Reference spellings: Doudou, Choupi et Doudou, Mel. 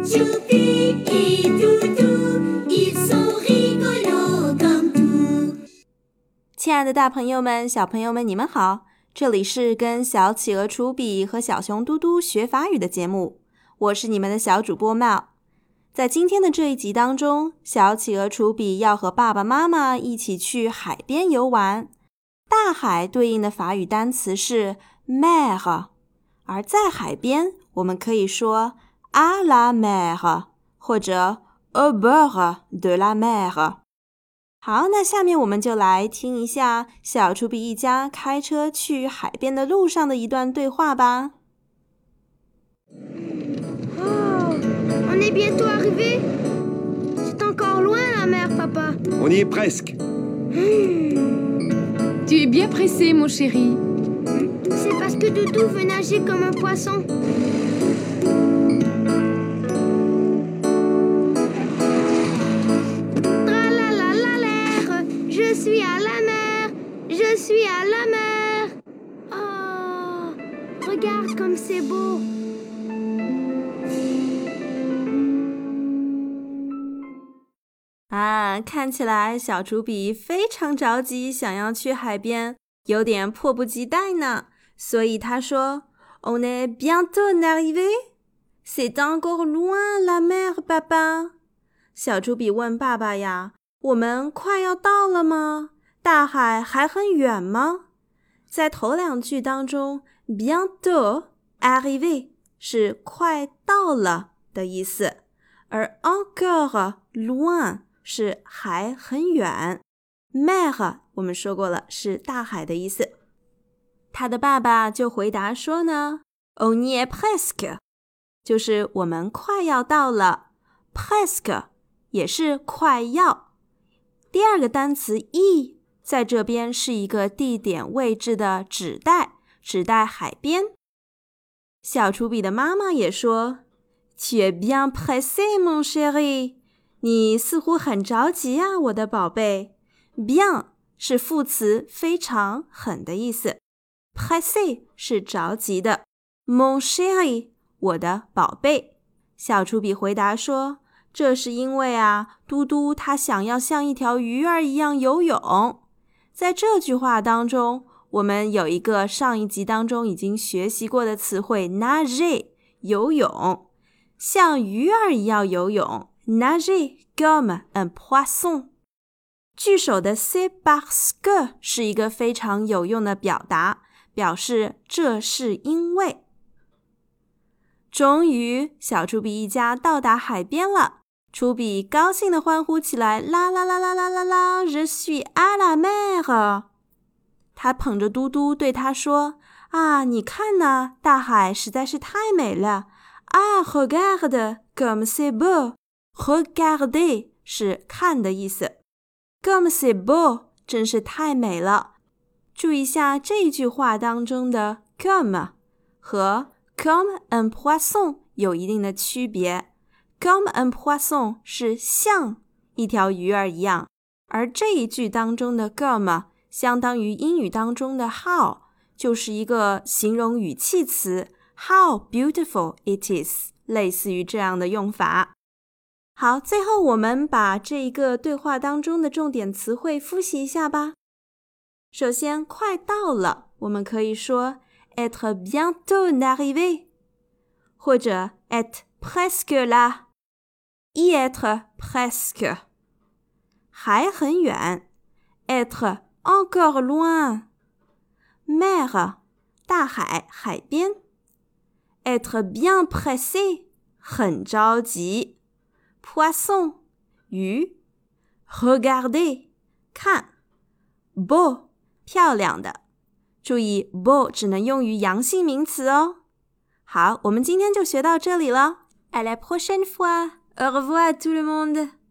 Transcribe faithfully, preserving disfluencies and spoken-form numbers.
Choupi et Doudou, ils sont rigolos comme tout. 亲爱的大朋友们、小朋友们，你们好！这里是跟小企鹅楚比和小熊嘟嘟学法语的节目，我是你们的小主播 Mel。在今天的这一集当中，小企鹅楚比要和爸爸妈妈一起去海边游玩。大海对应的法语单词是 mer， 而在海边我们可以说 à la mer 或者 au bord de la mer。 好，那下面我们就来听一下小楚比一家开车去海边的路上的一段对话吧。On est bientôt arrivé. C'est encore loin la mer, papa. On y est presque. Mmh. Tu es bien pressé, mon chéri. C'est parce que Doudou veut nager comme un poisson. Tra la la la l'air, je suis à la mer, je suis à la mer. Oh, regarde comme c'est beau.啊，看起来小楚比非常着急，想要去海边，有点迫不及待呢。所以他说 On est bientôt arrivé. C'est encore loin la mer, papa. 小楚比问爸爸呀，我们快要到了吗？大海还很远吗？在头两句当中 bientôt arrivé 是快到了的意思，而 encore loin是还很远。 mer 我们说过了，是大海的意思。他的爸爸就回答说呢， On y est presque 就是我们快要到了。 presque 也是快要。第二个单词 e 在这边是一个地点位置的指代，指代海边。小楚比的妈妈也说 Tu es bien pressé, mon chéri，你似乎很着急啊，我的宝贝。bien 是副词非常很的意思。pressé 是着急的。mon chéri 我的宝贝。小楚比回答说，这是因为啊，嘟嘟他想要像一条鱼儿一样游泳。在这句话当中，我们有一个上一集当中已经学习过的词汇 nager 游泳。像鱼儿一样游泳。Nager comme un poisson。 句首的 c'est parce que 是一个非常有用的表达，表示这是因为。终于小楚比一家到达海边了，楚比高兴地欢呼起来，啦啦啦啦啦啦啦 Je suis à la mer。 他捧着嘟嘟对他说，啊，你看呢，大海实在是太美了。 Ah, regarde comme c'est beau。Regarder 是看的意思。 Comme c'est beau 真是太美了。注意一下这一句话当中的 comme 和 comme un poisson 有一定的区别。 Comme un poisson 是像一条鱼儿一样，而这一句当中的 comme 相当于英语当中的 how， 就是一个形容语气词， How beautiful it is， 类似于这样的用法。好，最后我们把这一个对话当中的重点词汇复习一下吧。首先，快到了，我们可以说 être bientôt arrivé， 或者 être presque là， y être presque， 还很远 être encore loin， mer 大海海边， être bien pressé 很着急。Poisson 鱼， regarder 看， beau 漂亮的，注意 beau 只能用于阳性名词哦。好，我们今天就学到这里了。À la prochaine fois. Au revoir tout le monde.